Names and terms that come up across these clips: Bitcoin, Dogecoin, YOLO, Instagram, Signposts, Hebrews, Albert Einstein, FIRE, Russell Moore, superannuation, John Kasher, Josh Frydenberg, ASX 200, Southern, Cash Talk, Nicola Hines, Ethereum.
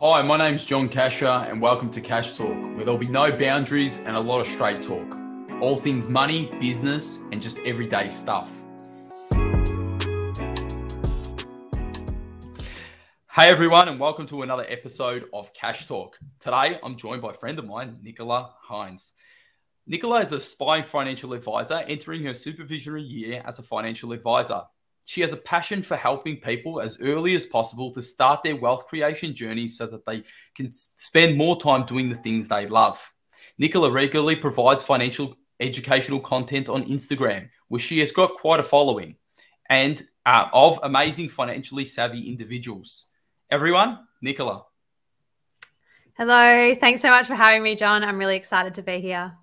Hi, my name's John Kasher and welcome to Cash Talk, where there'll be no boundaries and a lot of straight talk. All things money, business, and just everyday stuff. Hey everyone, and welcome to another episode of Cash Talk. Today, I'm joined by a friend of mine, Nicola Hines. Nicola is an aspiring financial advisor entering her supervisory year as a financial advisor. She has a passion for helping people as early as possible to start their wealth creation journey so that they can spend more time doing the things they love. Nicola regularly provides financial educational content on Instagram, where she has got quite a following and of amazing financially savvy individuals. Everyone, Nicola. Hello. Thanks so much for having me, John. I'm really excited to be here.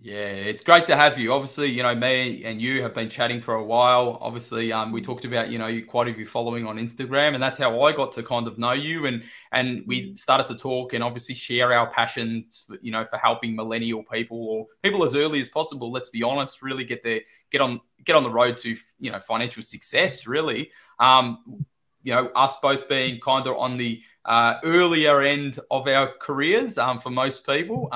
Yeah, it's great to have you. Obviously, you know, me and you have been chatting for a while. Obviously, we talked about, you know, quite a few following on Instagram, and that's how I got to kind of know you. And we started to talk and obviously share our passions, you know, for helping millennial people or people as early as possible. Let's be honest, really get on the road to, you know, financial success, really. You know, us both being kind of on the earlier end of our careers for most people.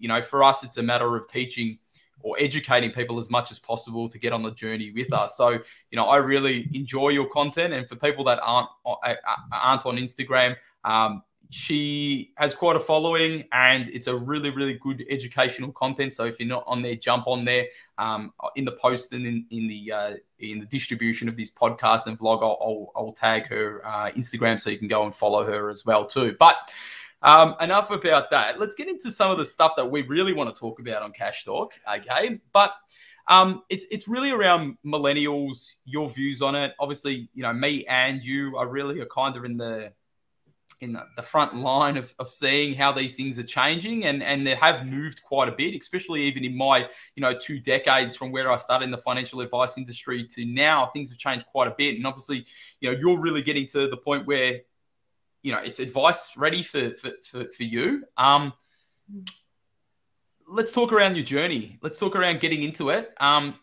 You know, for us, it's a matter of teaching or educating people as much as possible to get on the journey with us. So, you know, I really enjoy your content. And for people that aren't on Instagram, she has quite a following and it's a really, really good educational content. So if you're not on there, jump on there. In the post and in the distribution of this podcast and vlog, I'll tag her Instagram so you can go and follow her as well too. But enough about that. Let's get into some of the stuff that we really want to talk about on Cash Talk, okay? But it's really around millennials, your views on it. Obviously, you know, me and you are really kind of in the front line of seeing how these things are changing, and they have moved quite a bit, especially even in my, you know, 2 decades from where I started in the financial advice industry to now. Things have changed quite a bit, and obviously, you know, you're really getting to the point where, you know, it's advice ready for you. Let's talk around your journey. Let's talk around getting into it.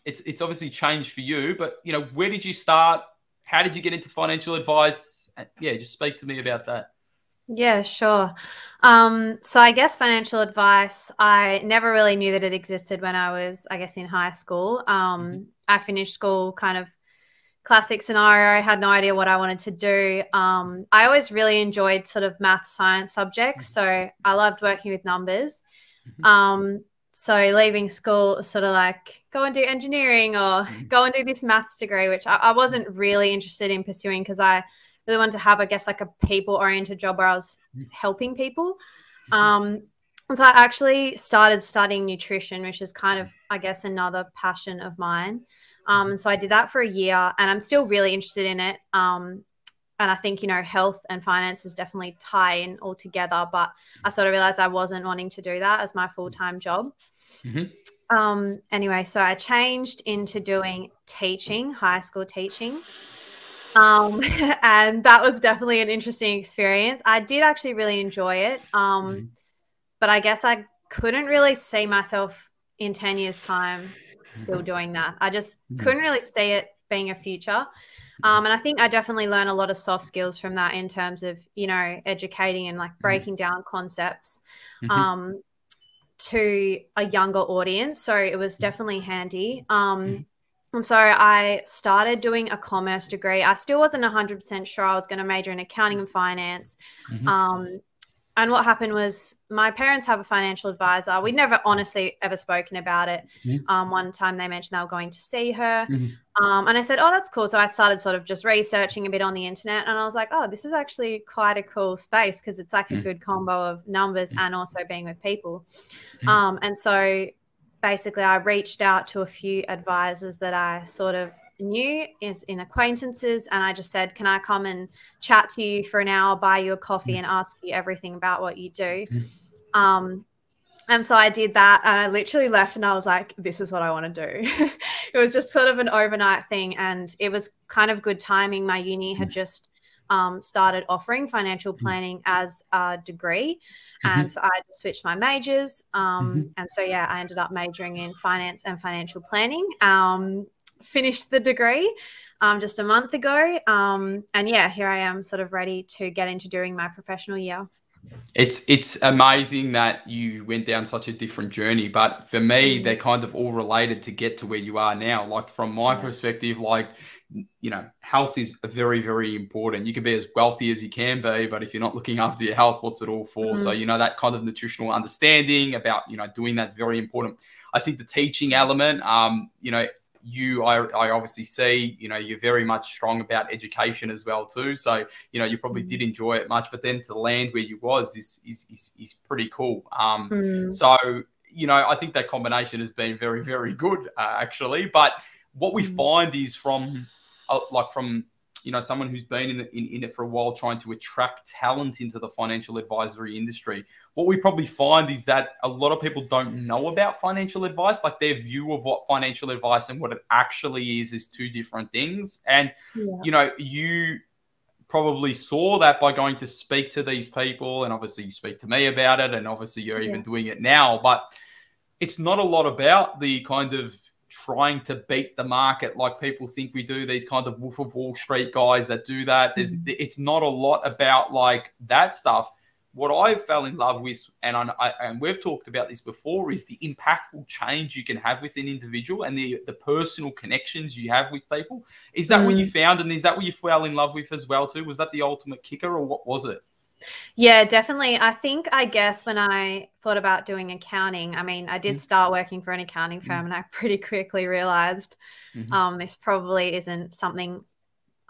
It's obviously changed for you, but, you know, where did you start? How did you get into financial advice? Yeah, just speak to me about that. Yeah, sure. So I guess financial advice, I never really knew that it existed when I was, I guess, in high school. I finished school kind of classic scenario. I had no idea what I wanted to do. I always really enjoyed sort of math, science subjects. So I loved working with numbers. So leaving school, sort of like go and do engineering or go and do this maths degree, which I wasn't really interested in pursuing because I really wanted to have, I guess, like a people-oriented job where I was helping people. And so I actually started studying nutrition, which is kind of, I guess, another passion of mine. So I did that for a year and I'm still really interested in it. And I think, you know, health and finances definitely tie in all together, but I sort of realized I wasn't wanting to do that as my full-time job. Anyway, so I changed into doing teaching, high school teaching. And that was definitely an interesting experience. I did actually really enjoy it. But I guess I couldn't really see myself in 10 years' time still doing that. I just couldn't really see it being a future. And I think I definitely learned a lot of soft skills from that in terms of, you know, educating and like breaking down concepts to a younger audience. So it was definitely handy. And so I started doing a commerce degree. I still wasn't 100% sure I was going to major in accounting and finance. And what happened was my parents have a financial advisor. We'd never honestly ever spoken about it. One time they mentioned they were going to see her. And I said, oh, that's cool. So I started sort of just researching a bit on the internet. And I was like, oh, this is actually quite a cool space because it's like a good combo of numbers and also being with people. And so basically I reached out to a few advisors that I sort of new is in acquaintances, and I just said, can I come and chat to you for an hour, buy you a coffee and ask you everything about what you do? And so I did that, and I literally left and I was like, this is what I want to do. It was just sort of an overnight thing, and it was kind of good timing. My uni had just started offering financial planning as a degree, and so I switched my majors, and so yeah, I ended up majoring in finance and financial planning. Finished the degree just a month ago, and yeah, here I am sort of ready to get into doing my professional year. It's amazing that you went down such a different journey, but for me, they're kind of all related to get to where you are now. Like from my perspective, like, you know, health is very, very important. You can be as wealthy as you can be, but if you're not looking after your health, what's it all for? So, you know, that kind of nutritional understanding about, you know, doing that's very important. I think the teaching element, you know, I obviously see, you know, you're very much strong about education as well too. So, you know, you probably did enjoy it much, but then to land where you was is pretty cool. So, you know, I think that combination has been very, very good actually. But what we find is from you know, someone who's been in it for a while trying to attract talent into the financial advisory industry, what we probably find is that a lot of people don't know about financial advice. Like their view of what financial advice and what it actually is two different things. And, you know, you probably saw that by going to speak to these people, and obviously you speak to me about it, and obviously you're even doing it now. But it's not a lot about the kind of trying to beat the market like people think we do, these kind of Wolf of Wall Street guys that do that. It's not a lot about like that stuff. What I fell in love with, and I we've talked about this before, is the impactful change you can have with an individual and the personal connections you have with people. Is that what you found, and is that what you fell in love with as well too? Was that the ultimate kicker, or what was it? Yeah, definitely. I think, I guess, when I thought about doing accounting, I mean, I did start working for an accounting firm, and I pretty quickly realized this probably isn't something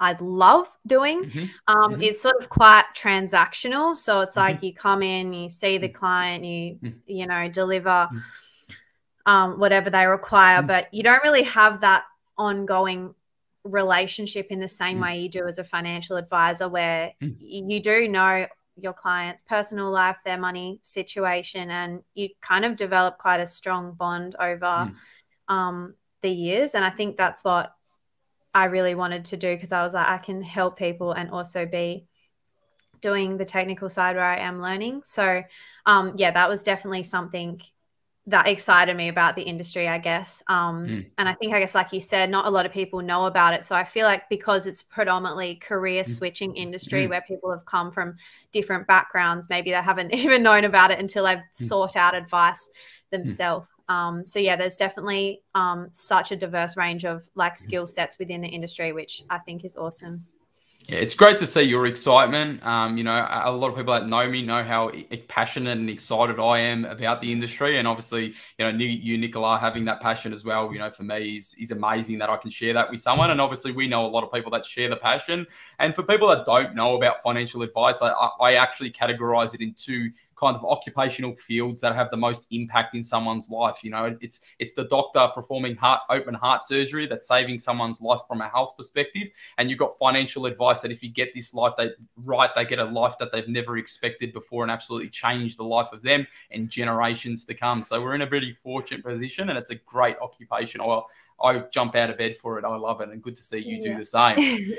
I'd love doing. It's sort of quite transactional. So it's like you come in, you see the client, you know, deliver whatever they require, but you don't really have that ongoing relationship in the same way you do as a financial advisor, where you do know your client's personal life, their money situation, and you kind of develop quite a strong bond over the years. And I think that's what I really wanted to do, because I was like, I can help people and also be doing the technical side where I am learning. So yeah, that was definitely something that excited me about the industry, I guess. And I think, I guess, like you said, not a lot of people know about it. So I feel like because it's predominantly career switching industry where people have come from different backgrounds, maybe they haven't even known about it until they've sought out advice themselves. So yeah, there's definitely such a diverse range of like skill sets within the industry, which I think is awesome. Yeah, it's great to see your excitement. You know, a lot of people that know me know how passionate and excited I am about the industry. And obviously, you know, you, Nicola, having that passion as well, you know, for me is amazing that I can share that with someone. And obviously we know a lot of people that share the passion. And for people that don't know about financial advice, I actually categorize it into kind of occupational fields that have the most impact in someone's life. You know, it's the doctor performing open heart surgery that's saving someone's life from a health perspective. And you've got financial advice that if you get this life they get a life that they've never expected before and absolutely change the life of them and generations to come. So we're in a pretty fortunate position, and it's a great occupation. I jump out of bed for it. I love it. And good to see you do the same.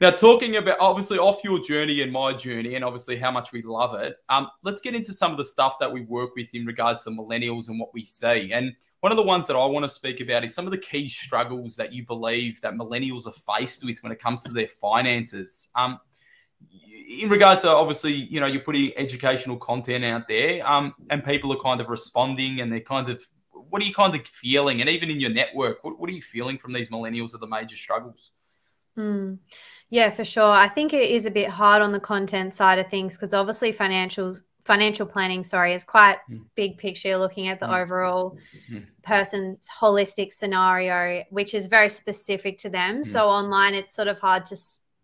Now, talking about obviously off your journey and my journey and obviously how much we love it, let's get into some of the stuff that we work with in regards to millennials and what we see. And one of the ones that I want to speak about is some of the key struggles that you believe that millennials are faced with when it comes to their finances. In regards to, obviously, you know, you're putting educational content out there and people are kind of responding, and they're kind of, what are you kind of feeling? And even in your network, what are you feeling from these millennials are the major struggles? Yeah, for sure. I think it is a bit hard on the content side of things, because obviously financial planning, sorry, is quite big picture. You're looking at the overall person's holistic scenario, which is very specific to them. So online, it's sort of hard to,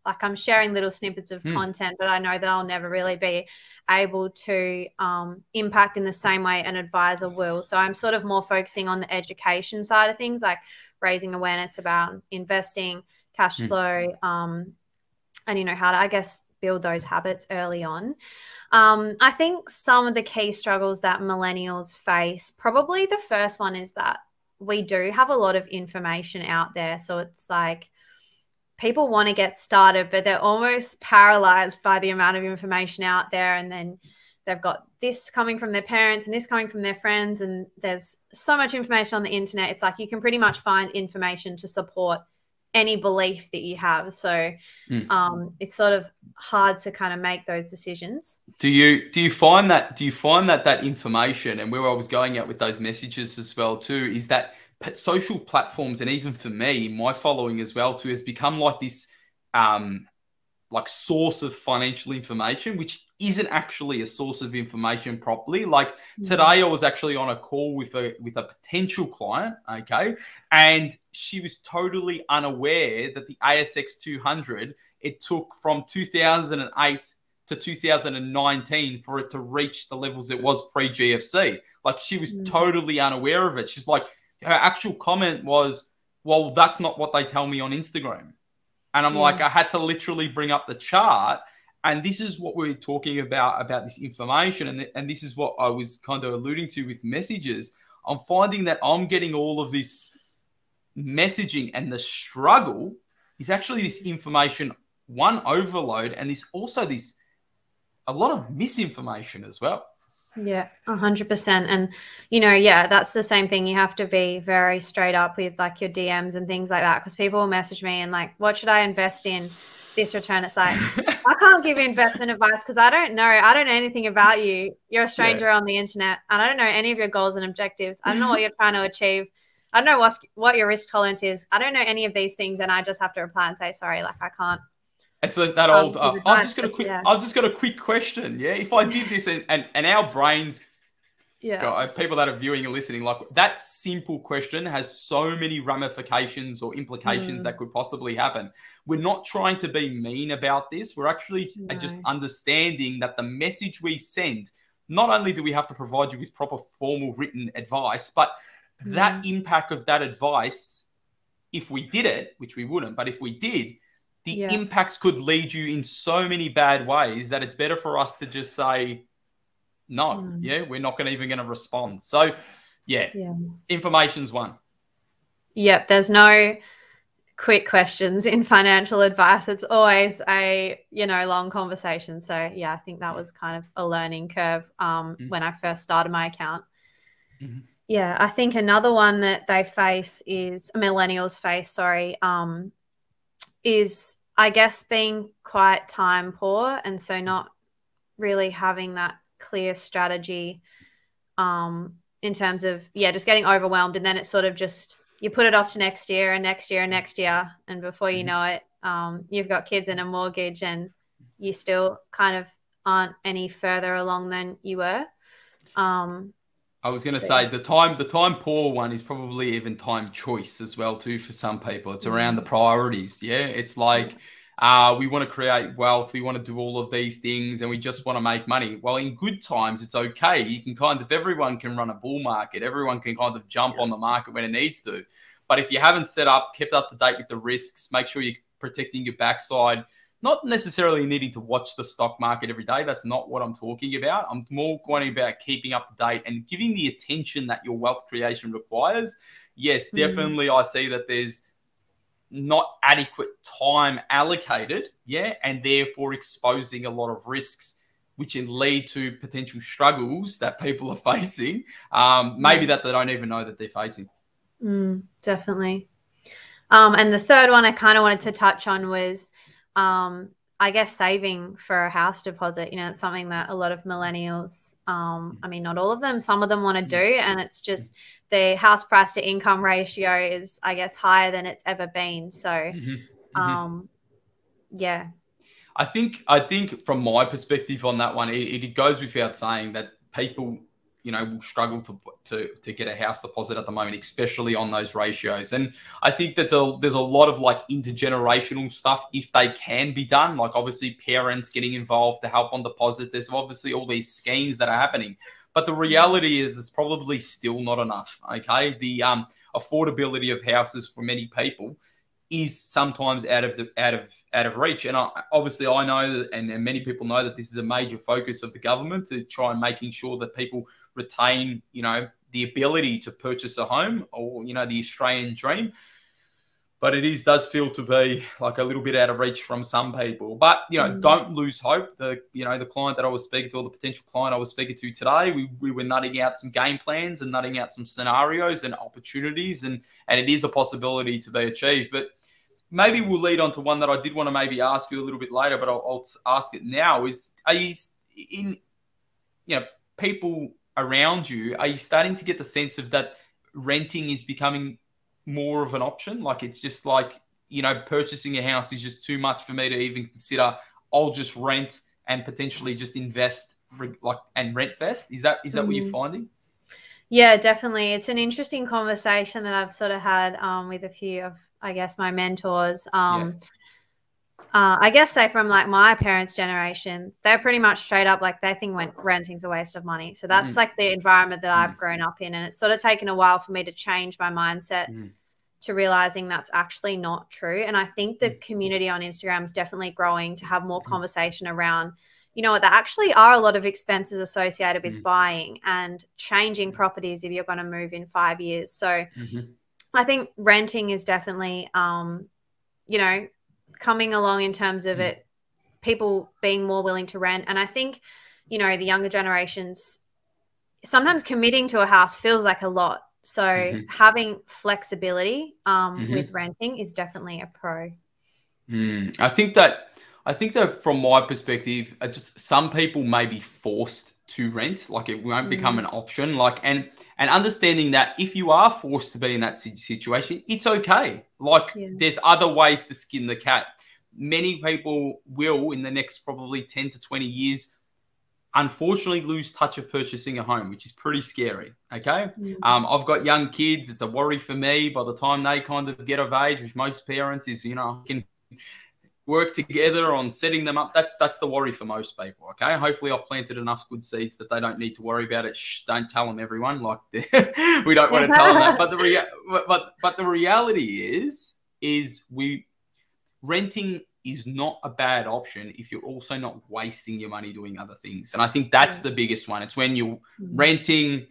like, I'm sharing little snippets of content, but I know that I'll never really be able to impact in the same way an advisor will. So I'm sort of more focusing on the education side of things, like raising awareness about investing, cash flow, and, you know, how to, I guess, build those habits early on. I think some of the key struggles that millennials face, probably the first one is that we do have a lot of information out there. So it's like, people want to get started, but they're almost paralyzed by the amount of information out there. And then they've got this coming from their parents and this coming from their friends. And there's so much information on the internet. It's like you can pretty much find information to support any belief that you have. So it's sort of hard to kind of make those decisions. Do you find that that information, and where I was going at with those messages as well too, is that social platforms, and even for me, my following as well too, has become like this like source of financial information, which isn't actually a source of information properly. Like today I was actually on a call with a potential client, okay? And she was totally unaware that the ASX 200, it took from 2008 to 2019 for it to reach the levels it was pre-GFC. Like she was totally unaware of it. She's like, her actual comment was, well, that's not what they tell me on Instagram. And I'm like, I had to literally bring up the chart. And this is what we're talking about this information. And this is what I was kind of alluding to with messages. I'm finding that I'm getting all of this messaging, and the struggle is actually this information, one, overload, and this also this a lot of misinformation as well. Yeah, 100%. And, that's the same thing. You have to be very straight up with like your DMs and things like that, because people will message me and like, what should I invest in this return? It's like, I can't give you investment advice because I don't know anything about you. You're a stranger on the internet, and I don't know any of your goals and objectives. I don't know what you're trying to achieve. I don't know what your risk tolerance is. I don't know any of these things, and I just have to reply and say, sorry, like I can't. It's so that old, I've just got a quick question. Yeah. If I did this and our brains, people that are viewing and listening, like that simple question has so many ramifications or implications that could possibly happen. We're not trying to be mean about this. We're actually just understanding that the message we send, not only do we have to provide you with proper formal written advice, but that impact of that advice, if we did it, which we wouldn't, but if we did, the impacts could lead you in so many bad ways that it's better for us to just say, no, we're not even going to respond. So, information's one. Yep, there's no quick questions in financial advice. It's always a, long conversation. So, I think that was kind of a learning curve when I first started my account. Mm-hmm. Yeah, I think another one that they face is, millennials face, is I guess being quite time poor, and so not really having that clear strategy in terms of, just getting overwhelmed, and then it's sort of just you put it off to next year, and before you know it, you've got kids and a mortgage, and you still kind of aren't any further along than you were. I was going to say the time poor one is probably even time choice as well too for some people. It's around the priorities. Yeah, it's like we want to create wealth, we want to do all of these things, and we just want to make money. Well, in good times, it's okay. You can everyone can run a bull market. Everyone can jump on the market when it needs to. But if you haven't kept up to date with the risks, make sure you're protecting your backside. Not necessarily needing to watch the stock market every day. That's not what I'm talking about. I'm more going about keeping up to date and giving the attention that your wealth creation requires. Yes, definitely. I see that there's not adequate time allocated, and therefore exposing a lot of risks, which can lead to potential struggles that people are facing, maybe that they don't even know that they're facing. Definitely. And the third one I kind of wanted to touch on was, I guess saving for a house deposit, it's something that a lot of millennials, not all of them, some of them want to do. And it's just the house price to income ratio is, I guess, higher than it's ever been. So, I think from my perspective on that one, it goes without saying that people, will struggle to get a house deposit at the moment, especially on those ratios. And I think that there's a lot of like intergenerational stuff if they can be done, like obviously parents getting involved to help on deposit. There's obviously all these schemes that are happening, but the reality is it's probably still not enough. Okay, the affordability of houses for many people is sometimes out of reach. And I know that, and many people know that this is a major focus of the government to try and making sure that people retain, the ability to purchase a home or, the Australian dream. But it does feel to be like a little bit out of reach from some people. But, don't lose hope. The client that I was speaking to, or the potential client I was speaking to today, we were nutting out some game plans and nutting out some scenarios and opportunities. And it is a possibility to be achieved. But maybe will lead on to one that I did want to maybe ask you a little bit later, but I'll ask it now, is, are you in, you know, people around you, are you starting to get the sense of that renting is becoming more of an option? Like, it's just like, you know, purchasing a house is just too much for me to even consider. I'll just rent and potentially just invest, like, and rent vest. Is that what you're finding? Yeah, definitely. It's an interesting conversation that I've sort of had with a few of, I guess, my mentors. I guess, say, from like my parents' generation, they're pretty much straight up like they think renting's a waste of money. So that's like the environment that I've grown up in. And it's sort of taken a while for me to change my mindset to realizing that's actually not true. And I think the community on Instagram is definitely growing to have more conversation around, you know what, there actually are a lot of expenses associated with buying and changing properties if you're going to move in 5 years. So I think renting is definitely, you know, coming along in terms of it, people being more willing to rent. And I think, you know, the younger generations, sometimes committing to a house feels like a lot. So having flexibility with renting is definitely a pro. I think that from my perspective, just some people may be forced to rent, like it won't become an option. Like, and understanding that if you are forced to be in that situation, it's okay. Like there's other ways to skin the cat. Many people will, in the next probably 10 to 20 years, unfortunately lose touch of purchasing a home, which is pretty scary. Okay. I've got young kids. It's a worry for me by the time they kind of get of age, which most parents is, you know, can work together on setting them up. That's the worry for most people. Okay. Hopefully I've planted enough good seeds that they don't need to worry about it. Shh, don't tell them, everyone. Like we don't want to tell them that, but the reality is renting is not a bad option if you're also not wasting your money doing other things. And I think that's the biggest one. It's when you're renting,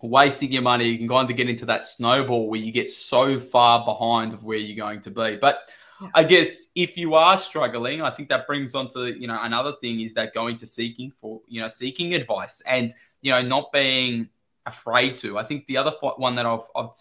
wasting your money, you can kind of get into that snowball where you get so far behind of where you're going to be. But I guess if you are struggling, I think that brings on to, you know, another thing is that going to seeking advice and, you know, not being afraid to. I think the other one that I've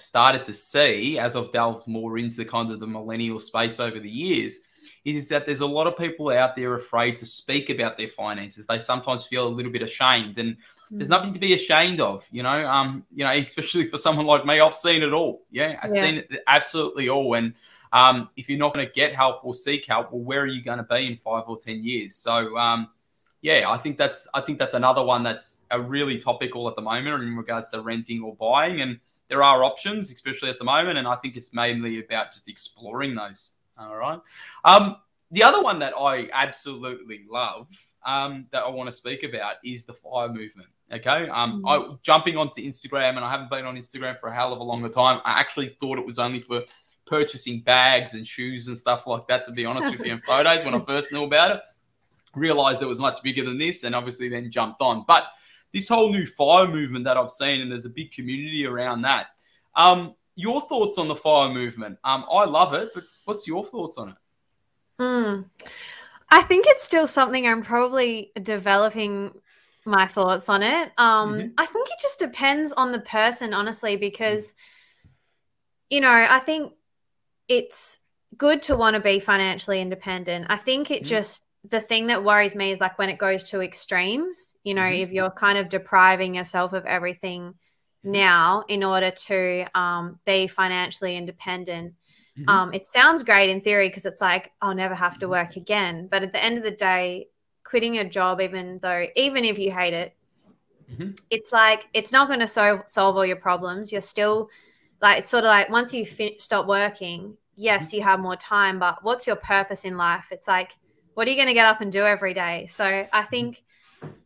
started to see as I've delved more into kind of the millennial space over the years is that there's a lot of people out there afraid to speak about their finances. They sometimes feel a little bit ashamed, and there's nothing to be ashamed of, you know. Especially for someone like me, I've seen it all. Yeah, I've seen it absolutely all. And if you're not going to get help or seek help, well, where are you going to be in 5 or 10 years? So I think that's another one that's a really topical at the moment in regards to renting or buying. And there are options, especially at the moment, and I think it's mainly about just exploring those. All right. The other one that I absolutely love that I want to speak about is the FIRE movement. Okay. I jumping onto Instagram, and I haven't been on Instagram for a hell of a longer time. I actually thought it was only for purchasing bags and shoes and stuff like that, to be honest with you, and photos when I first knew about it. Realized it was much bigger than this, and obviously then jumped on. But this whole new FIRE movement that I've seen, and there's a big community around that. Your thoughts on the FIRE movement? I love it, but what's your thoughts on it? I think it's still something I'm probably developing my thoughts on it. I think it just depends on the person, honestly, because, you know, I think it's good to want to be financially independent. I think it just, the thing that worries me is like when it goes to extremes, you know, if you're kind of depriving yourself of everything now in order to be financially independent. It sounds great in theory because it's like, I'll never have to work again. But at the end of the day, quitting your job, even if you hate it, it's like, it's not going to solve all your problems. You're still like, it's sort of like once you stop working, yes, you have more time, but what's your purpose in life? It's like, what are you going to get up and do every day? So I think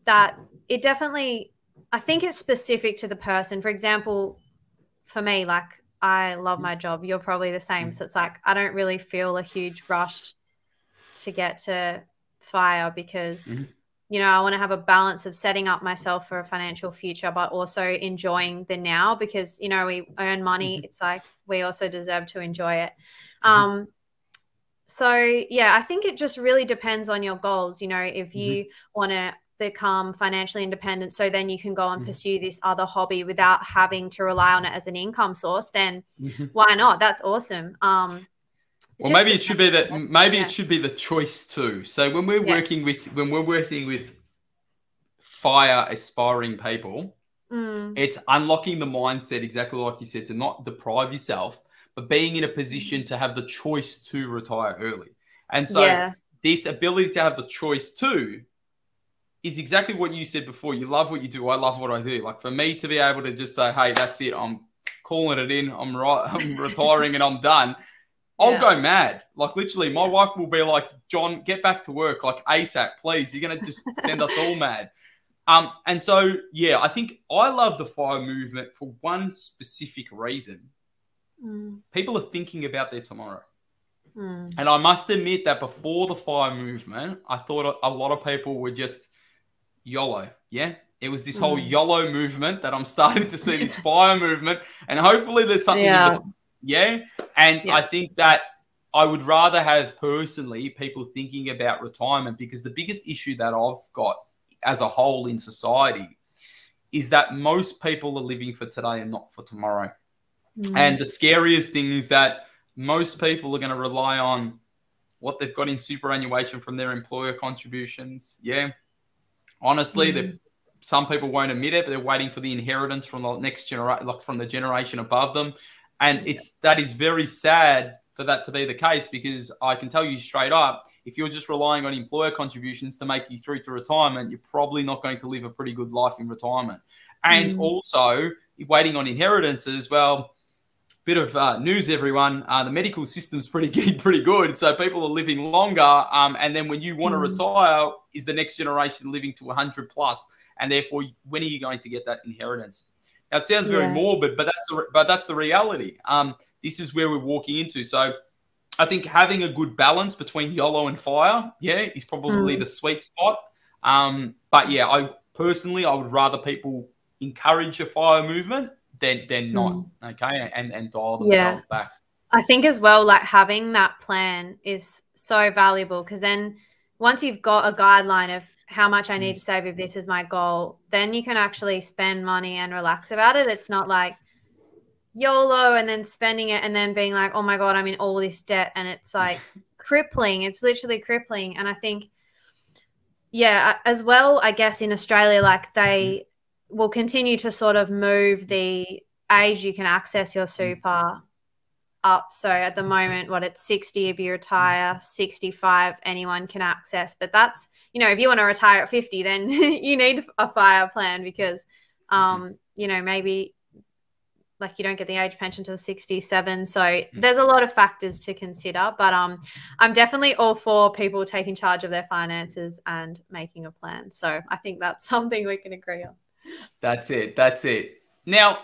that it definitely, I think it's specific to the person. For example, for me, like, I love my job. You're probably the same. So it's like, I don't really feel a huge rush to get to FIRE because, you know, I want to have a balance of setting up myself for a financial future, but also enjoying the now because, you know, we earn money. It's like, we also deserve to enjoy it. So, yeah, I think it just really depends on your goals. You know, if you want to become financially independent, so then you can go and pursue this other hobby without having to rely on it as an income source, then why not? That's awesome. Well, maybe it should be that. Maybe it should be the choice too. So when we're working with FIRE aspiring people, it's unlocking the mindset, exactly like you said, to not deprive yourself, but being in a position to have the choice to retire early. And so this ability to have the choice too is exactly what you said before. You love what you do. I love what I do. Like, for me to be able to just say, hey, that's it. I'm calling it in. I'm retiring and I'm done. I'll go mad. Like, literally, my wife will be like, John, get back to work. Like, ASAP, please. You're going to just send us all mad. And so, yeah, I think I love the FIRE movement for one specific reason. People are thinking about their tomorrow. And I must admit that before the FIRE movement, I thought a lot of people were just YOLO. Yeah. It was this whole YOLO movement that I'm starting to see, this FIRE movement. And hopefully there's something in between. I think that I would rather have personally people thinking about retirement, because the biggest issue that I've got as a whole in society is that most people are living for today and not for tomorrow. And the scariest thing is that most people are going to rely on what they've got in superannuation from their employer contributions. Honestly, some people won't admit it, but they're waiting for the inheritance from the next generation, like from the generation above them. And it's that is very sad for that to be the case, because I can tell you straight up, if you're just relying on employer contributions to make you through to retirement, you're probably not going to live a pretty good life in retirement. And also waiting on inheritances, well, bit of news, everyone. The medical system's pretty good. So people are living longer. And then when you want to retire, is the next generation living to 100 plus? And therefore, when are you going to get that inheritance? That sounds very morbid, but that's the reality. This is where we're walking into. So I think having a good balance between YOLO and FIRE, is probably the sweet spot. But yeah, I would rather people encourage a FIRE movement than not. Okay. And dial themselves back. I think as well, like, having that plan is so valuable, because then once you've got a guideline of how much I need to save if this is my goal, then you can actually spend money and relax about it. It's not like YOLO and then spending it and then being like, oh my God, I'm in all this debt. And it's like crippling. It's literally crippling. And I think, as well, I guess in Australia, like, they will continue to sort of move the age you can access your super up. So at the moment, it's 60 if you retire, 65 anyone can access. But that's, if you want to retire at 50, then you need a FIRE plan, because, maybe like you don't get the age pension till 67. So there's a lot of factors to consider. But I'm definitely all for people taking charge of their finances and making a plan. So I think that's something we can agree on. That's it. Now,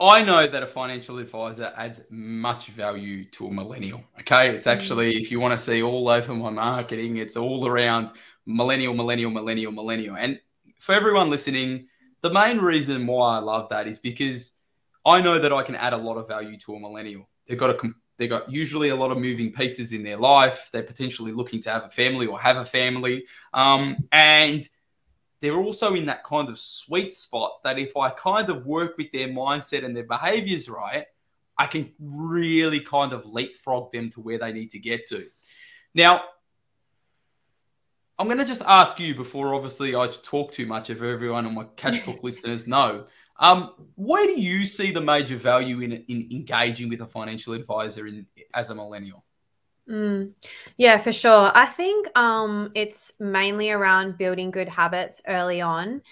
I know that a financial advisor adds much value to a millennial, okay? It's actually, if you want to see all over my marketing, it's all around millennial. And for everyone listening, the main reason why I love that is because I know that I can add a lot of value to a millennial. They've got usually a lot of moving pieces in their life. They're potentially looking to have a family. And they're also in that kind of sweet spot that if I kind of work with their mindset and their behaviors right, I can really kind of leapfrog them to where they need to get to. Now, I'm going to just ask you, before obviously I talk too much, if everyone on my Cash Talk listeners know, where do you see the major value in engaging with a financial advisor as a millennial? Yeah, for sure. I think it's mainly around building good habits early on,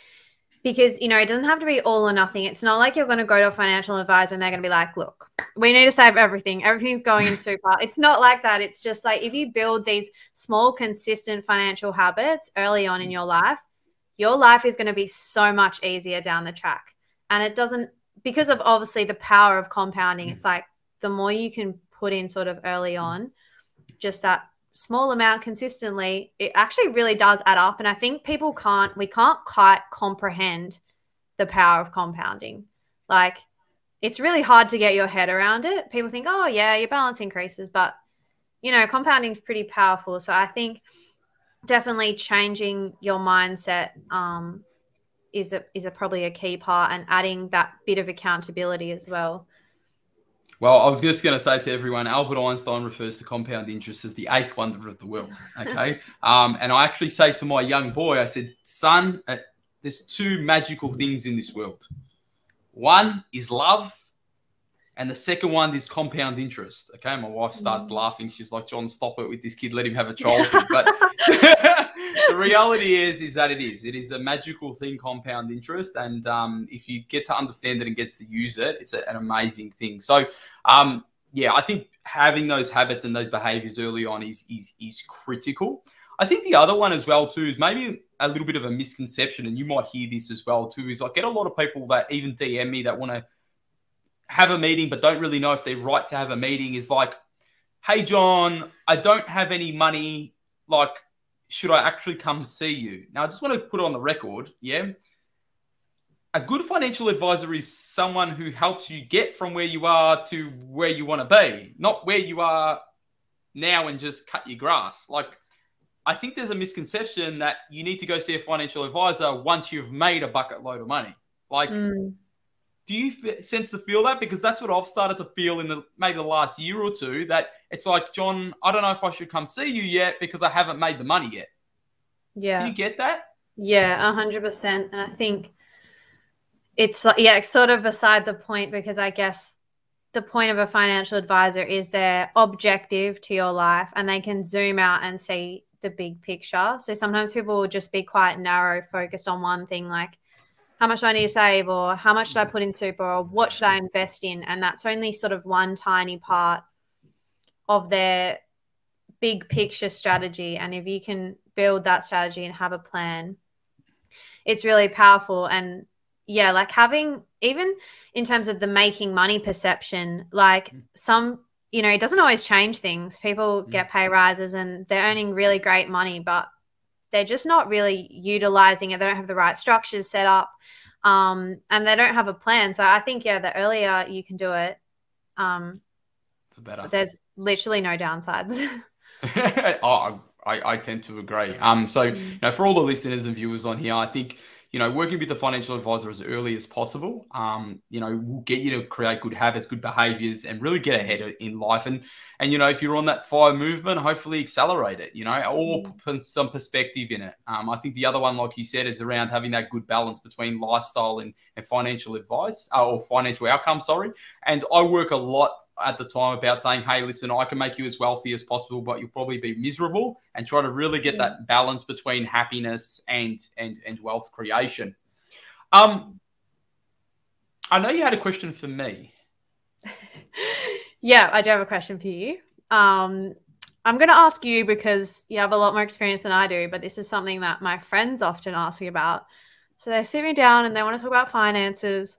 because, it doesn't have to be all or nothing. It's not like you're going to go to a financial advisor and they're going to be like, look, we need to save everything. Everything's going in super. It's not like that. It's just like, if you build these small, consistent financial habits early on in your life is going to be so much easier down the track. And it doesn't, because of obviously the power of compounding, it's like the more you can put in sort of early on, just that small amount consistently, it actually really does add up. And I think we can't quite comprehend the power of compounding. Like, it's really hard to get your head around it. People think, oh yeah, your balance increases, but compounding is pretty powerful. So I think definitely changing your mindset is probably a key part, and adding that bit of accountability as well. Well, I was just going to say to everyone, Albert Einstein refers to compound interest as the eighth wonder of the world, okay? And I actually say to my young boy, I said, son, there's two magical things in this world. One is love, and the second one is compound interest, okay? My wife starts laughing. She's like, John, stop it with this kid. Let him have a childhood. But the reality is that it is a magical thing, compound interest. And if you get to understand it and gets to use it, it's an amazing thing. So yeah, I think having those habits and those behaviors early on is critical. I think the other one as well too is maybe a little bit of a misconception, and you might hear this as well too, is I get a lot of people that even DM me that want to have a meeting but don't really know if they're right to have a meeting, is like, hey, John, I don't have any money. Like, should I actually come see you? Now, I just want to put on the record, yeah, a good financial advisor is someone who helps you get from where you are to where you want to be, not where you are now and just cut your grass. Like, I think there's a misconception that you need to go see a financial advisor once you've made a bucket load of money. Like, do you sense to feel that? Because that's what I've started to feel in maybe the last year or two, that it's like, John, I don't know if I should come see you yet because I haven't made the money yet. Yeah. Do you get that? Yeah, 100%. And I think it's like, yeah, it's sort of beside the point, because I guess the point of a financial advisor is their objective to your life, and they can zoom out and see the big picture. So sometimes people will just be quite narrow, focused on one thing, like how much do I need to save, or how much should I put in super, or what should I invest in? And that's only sort of one tiny part of their big picture strategy. And if you can build that strategy and have a plan, it's really powerful. And yeah, like having, even in terms of the making money perception, like some, you know, it doesn't always change things. People get pay rises and they're earning really great money, but they're just not really utilizing it. They don't have the right structures set up, and they don't have a plan. So I think, yeah, the earlier you can do it, the better. There's literally no downsides. Oh, I tend to agree. So, you know, for all the listeners and viewers on here, I think, you know, working with a financial advisor as early as possible, you know, will get you to create good habits, good behaviors, and really get ahead in life. And you know, if you're on that FIRE movement, hopefully accelerate it, you know, or put some perspective in it. I think the other one, like you said, is around having that good balance between lifestyle and financial advice or financial outcomes, sorry. And I work a lot at the time about saying, hey, listen, I can make you as wealthy as possible, but you'll probably be miserable, and try to really get that balance between happiness and wealth creation. I know you had a question for me. Yeah, I do have a question for you. I'm going to ask you because you have a lot more experience than I do, but this is something that my friends often ask me about. So they sit me down and they want to talk about finances,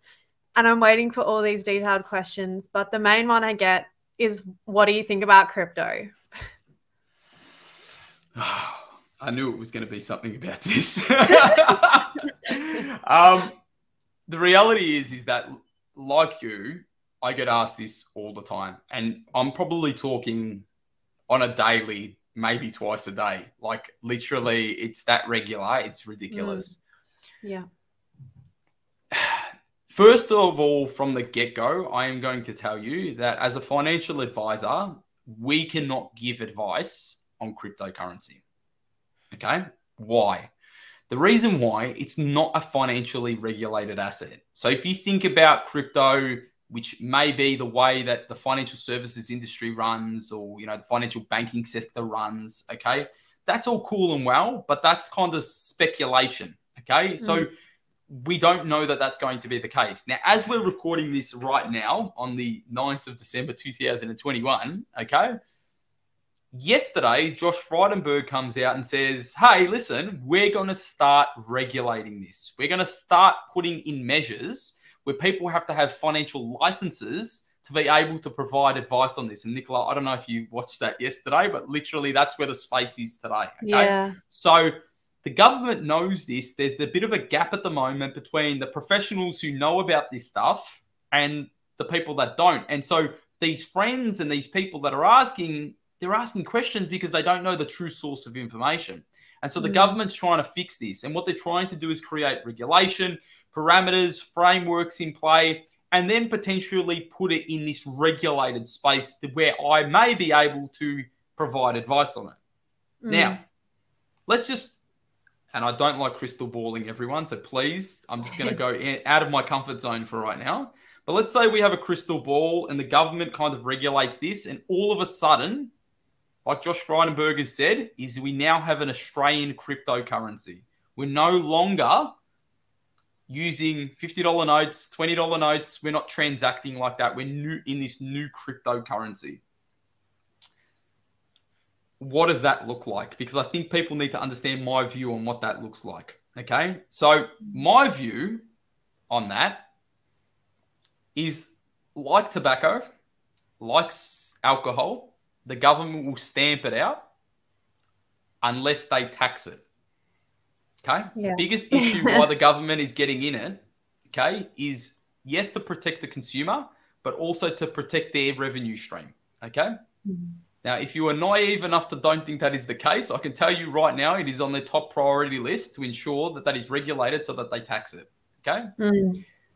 and I'm waiting for all these detailed questions, but the main one I get is, what do you think about crypto? Oh, I knew it was going to be something about this. The reality is that, like you, I get asked this all the time, and I'm probably talking on a daily, maybe twice a day. Like, literally, it's that regular. It's ridiculous. Yeah. First of all, from the get-go, I am going to tell you that as a financial advisor, we cannot give advice on cryptocurrency. Okay? Why? The reason why, it's not a financially regulated asset. So if you think about crypto, which may be the way that the financial services industry runs, or, you know, the financial banking sector runs, okay, that's all cool and well, but that's kind of speculation. Okay? So we don't know that that's going to be the case. Now, as we're recording this right now on the 9th of December, 2021, okay, yesterday, Josh Frydenberg comes out and says, hey, listen, we're going to start regulating this. We're going to start putting in measures where people have to have financial licenses to be able to provide advice on this. And Nicola, I don't know if you watched that yesterday, but literally that's where the space is today. Okay? Yeah. So the government knows this. There's a bit of a gap at the moment between the professionals who know about this stuff and the people that don't. And so these friends and these people that are asking, they're asking questions because they don't know the true source of information. And so the government's trying to fix this. And what they're trying to do is create regulation, parameters, frameworks in play, and then potentially put it in this regulated space where I may be able to provide advice on it. Now, let's just, and I don't like crystal balling everyone, so please, I'm just going to go out of my comfort zone for right now. But let's say we have a crystal ball and the government kind of regulates this, and all of a sudden, like Josh Frydenberg has said, is we now have an Australian cryptocurrency. We're no longer using $50 notes, $20 notes. We're not transacting like that. We're new in this new cryptocurrency. What does that look like? Because I think people need to understand my view on what that looks like. Okay. So my view on that is, like tobacco, like alcohol, the government will stamp it out unless they tax it. Okay. Yeah. The biggest issue why the government is getting in it, okay, is yes, to protect the consumer, but also to protect their revenue stream. Okay. Now, if you are naive enough to don't think that is the case, I can tell you right now, it is on their top priority list to ensure that that is regulated so that they tax it. Okay.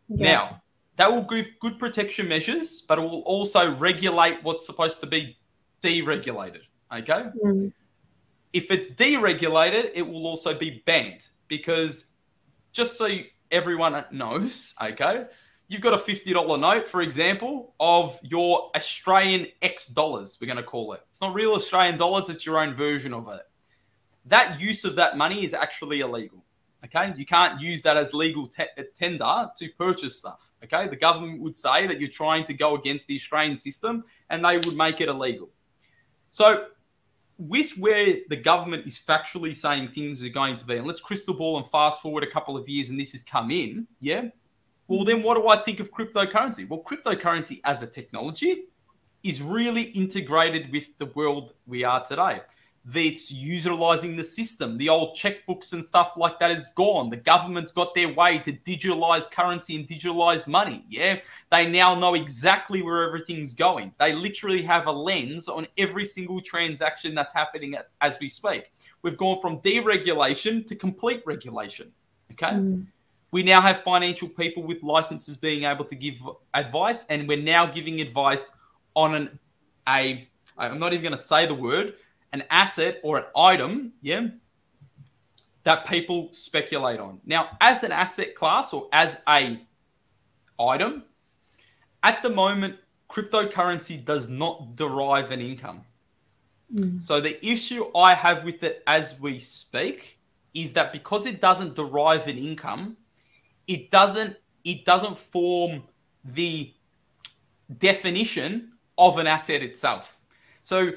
Now, that will give good protection measures, but it will also regulate what's supposed to be deregulated. Okay. If it's deregulated, it will also be banned, because just so everyone knows, okay, you've got a $50 note, for example, of your Australian X dollars, we're going to call it. It's not real Australian dollars. It's your own version of it. That use of that money is actually illegal. Okay, you can't use that as legal tender to purchase stuff. Okay, the government would say that you're trying to go against the Australian system, and they would make it illegal. So with where the government is factually saying things are going to be, and let's crystal ball and fast forward a couple of years, and this has come in, yeah? Well, then what do I think of cryptocurrency? Well, cryptocurrency as a technology is really integrated with the world we are today. It's utilizing the system. The old checkbooks and stuff like that is gone. The government's got their way to digitalize currency and digitalize money. Yeah. They now know exactly where everything's going. They literally have a lens on every single transaction that's happening as we speak. We've gone from deregulation to complete regulation. Okay. We now have financial people with licenses being able to give advice, and we're now giving advice on I'm not even going to say the word, an asset or an item, yeah, that people speculate on. Now, as an asset class or as a item, at the moment, cryptocurrency does not derive an income. So the issue I have with it as we speak is that because it doesn't derive an income, it doesn't form the definition of an asset itself. So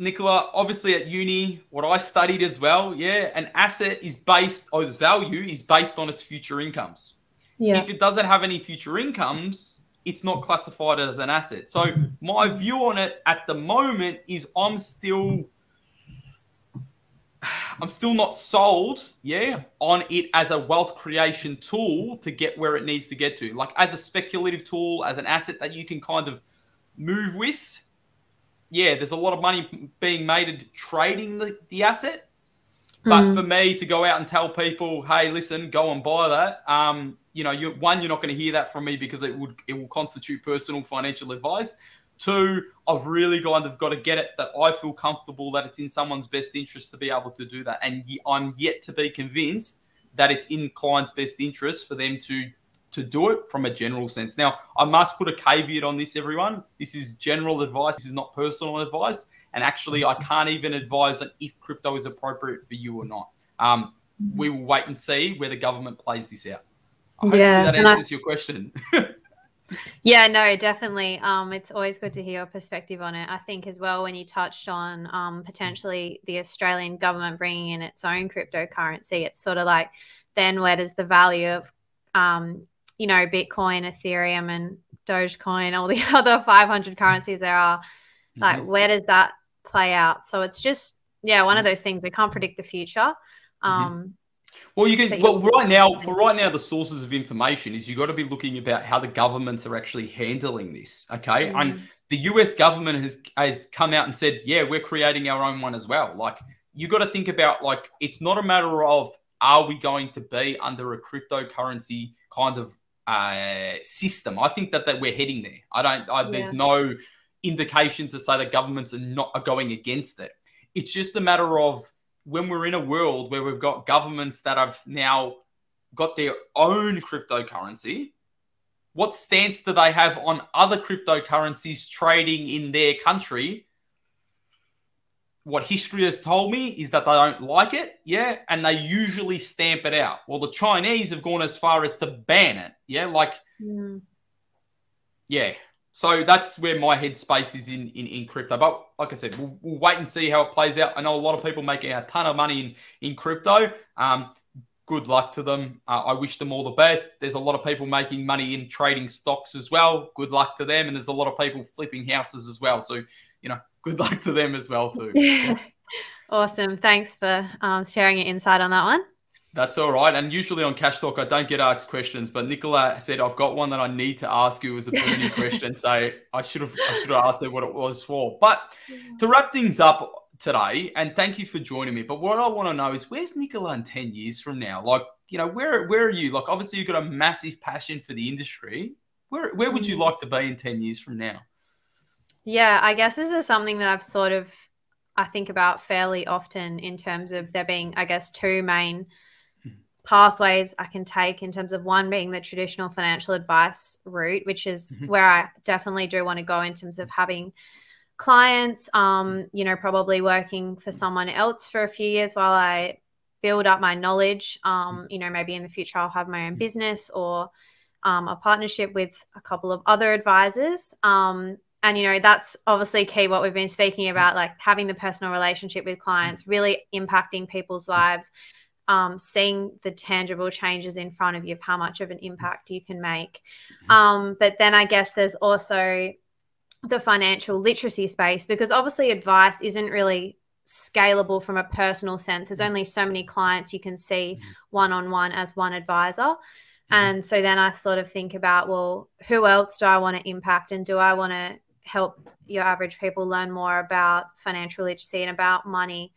Nicola, obviously at uni, what I studied as well, yeah, an asset is based, or value is based on its future incomes. Yeah. If it doesn't have any future incomes, it's not classified as an asset. So my view on it at the moment is I'm still not sold, yeah, on it as a wealth creation tool to get where it needs to get to. Like as a speculative tool, as an asset that you can kind of move with. Yeah, there's a lot of money being made in trading the asset. But for me to go out and tell people, hey, listen, go and buy that, you're not going to hear that from me because it will constitute personal financial advice. Two, I've really kind of got to get it that I feel comfortable that it's in someone's best interest to be able to do that. And I'm yet to be convinced that it's in clients' best interest for them to do it from a general sense. Now, I must put a caveat on this, everyone. This is general advice. This is not personal advice. And actually, I can't even advise that if crypto is appropriate for you or not. We will wait and see where the government plays this out. I hope that answers your question. Yeah, no, definitely. It's always good to hear your perspective on it. I think as well, when you touched on potentially the Australian government bringing in its own cryptocurrency, it's sort of like, then where does the value of Bitcoin, Ethereum, and Dogecoin, all the other 500 currencies there are, like, where does that play out? So it's just, one of those things we can't predict the future. Well, right now, the sources of information is you got to be looking about how the governments are actually handling this. Okay. And the US government has come out and said, yeah, we're creating our own one as well. Like you got to think about, like, it's not a matter of are we going to be under a cryptocurrency kind of system. I think that we're heading there. There's no indication to say that governments are going against it. It's just a matter of when we're in a world where we've got governments that have now got their own cryptocurrency, what stance do they have on other cryptocurrencies trading in their country? What history has told me is that they don't like it, yeah, and they usually stamp it out. Well, the Chinese have gone as far as to ban it, yeah, like, yeah. So that's where my headspace is in crypto. But like I said, we'll wait and see how it plays out. I know a lot of people making a ton of money in crypto. Good luck to them. I wish them all the best. There's a lot of people making money in trading stocks as well. Good luck to them. And there's a lot of people flipping houses as well. So, you know, good luck to them as well too. Yeah. Awesome. Thanks for sharing your insight on that one. That's all right. And usually on Cash Talk, I don't get asked questions, but Nicola said, I've got one that I need to ask you as a burning question. So I should have asked her what it was for. But to wrap things up today, and thank you for joining me, but what I want to know is, where's Nicola in 10 years from now? Like, you know, where are you? Like, obviously, you've got a massive passion for the industry. Where would you like to be in 10 years from now? Yeah, I guess this is something that I've sort of, I think about fairly often in terms of there being, I guess, two main pathways I can take, in terms of one being the traditional financial advice route, which is where I definitely do want to go in terms of having clients, you know, probably working for someone else for a few years while I build up my knowledge. You know, maybe in the future I'll have my own business or a partnership with a couple of other advisors. And, you know, that's obviously key, what we've been speaking about, like having the personal relationship with clients, really impacting people's lives, seeing the tangible changes in front of you of how much of an impact you can make. But then I guess there's also the financial literacy space, because obviously advice isn't really scalable from a personal sense. There's only so many clients you can see one-on-one as one advisor. And so then I sort of think about, well, who else do I want to impact, and do I want to help your average people learn more about financial literacy and about money?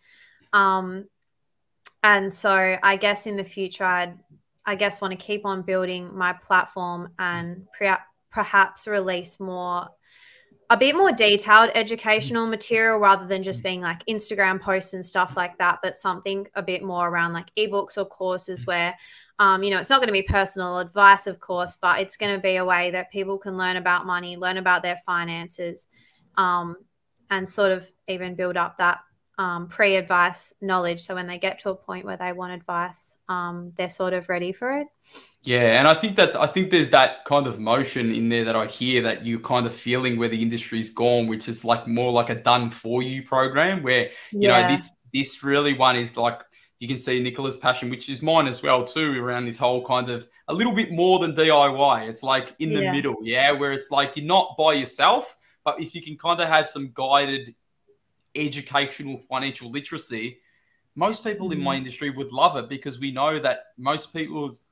And so I guess in the future, I want to keep on building my platform and perhaps release a bit more detailed educational material, rather than just being like Instagram posts and stuff like that, but something a bit more around like ebooks or courses where, you know, it's not going to be personal advice, of course, but it's going to be a way that people can learn about money, learn about their finances, and sort of even build up that pre-advice knowledge, so when they get to a point where they want advice, they're sort of ready for it. Yeah, and I think there's that kind of motion in there that I hear, that you're kind of feeling where the industry's gone, which is like more like a done for you program, where you know this really one is like, you can see Nicola's passion, which is mine as well too, around this whole kind of a little bit more than DIY. It's like in the middle, where it's like you're not by yourself, but if you can kind of have some guided educational financial literacy, most people in my industry would love it, because we know that most people's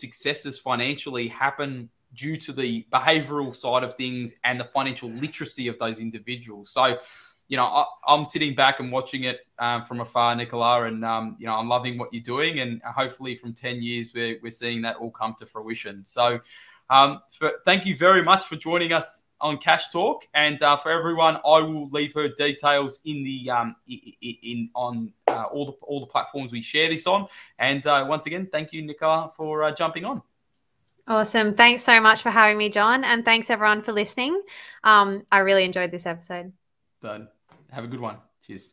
successes financially happen due to the behavioral side of things and the financial literacy of those individuals. So, you know, I'm sitting back and watching it from afar, Nicola, and, you know, I'm loving what you're doing, and hopefully from 10 years, we're seeing that all come to fruition. So thank you very much for joining us on Cash Talk, and for everyone, I will leave her details in the on all the platforms we share this on. And once again, thank you, Nicola, for jumping on. Awesome, thanks so much for having me, John, and thanks everyone for listening. I really enjoyed this episode. Done. Have a good one. Cheers.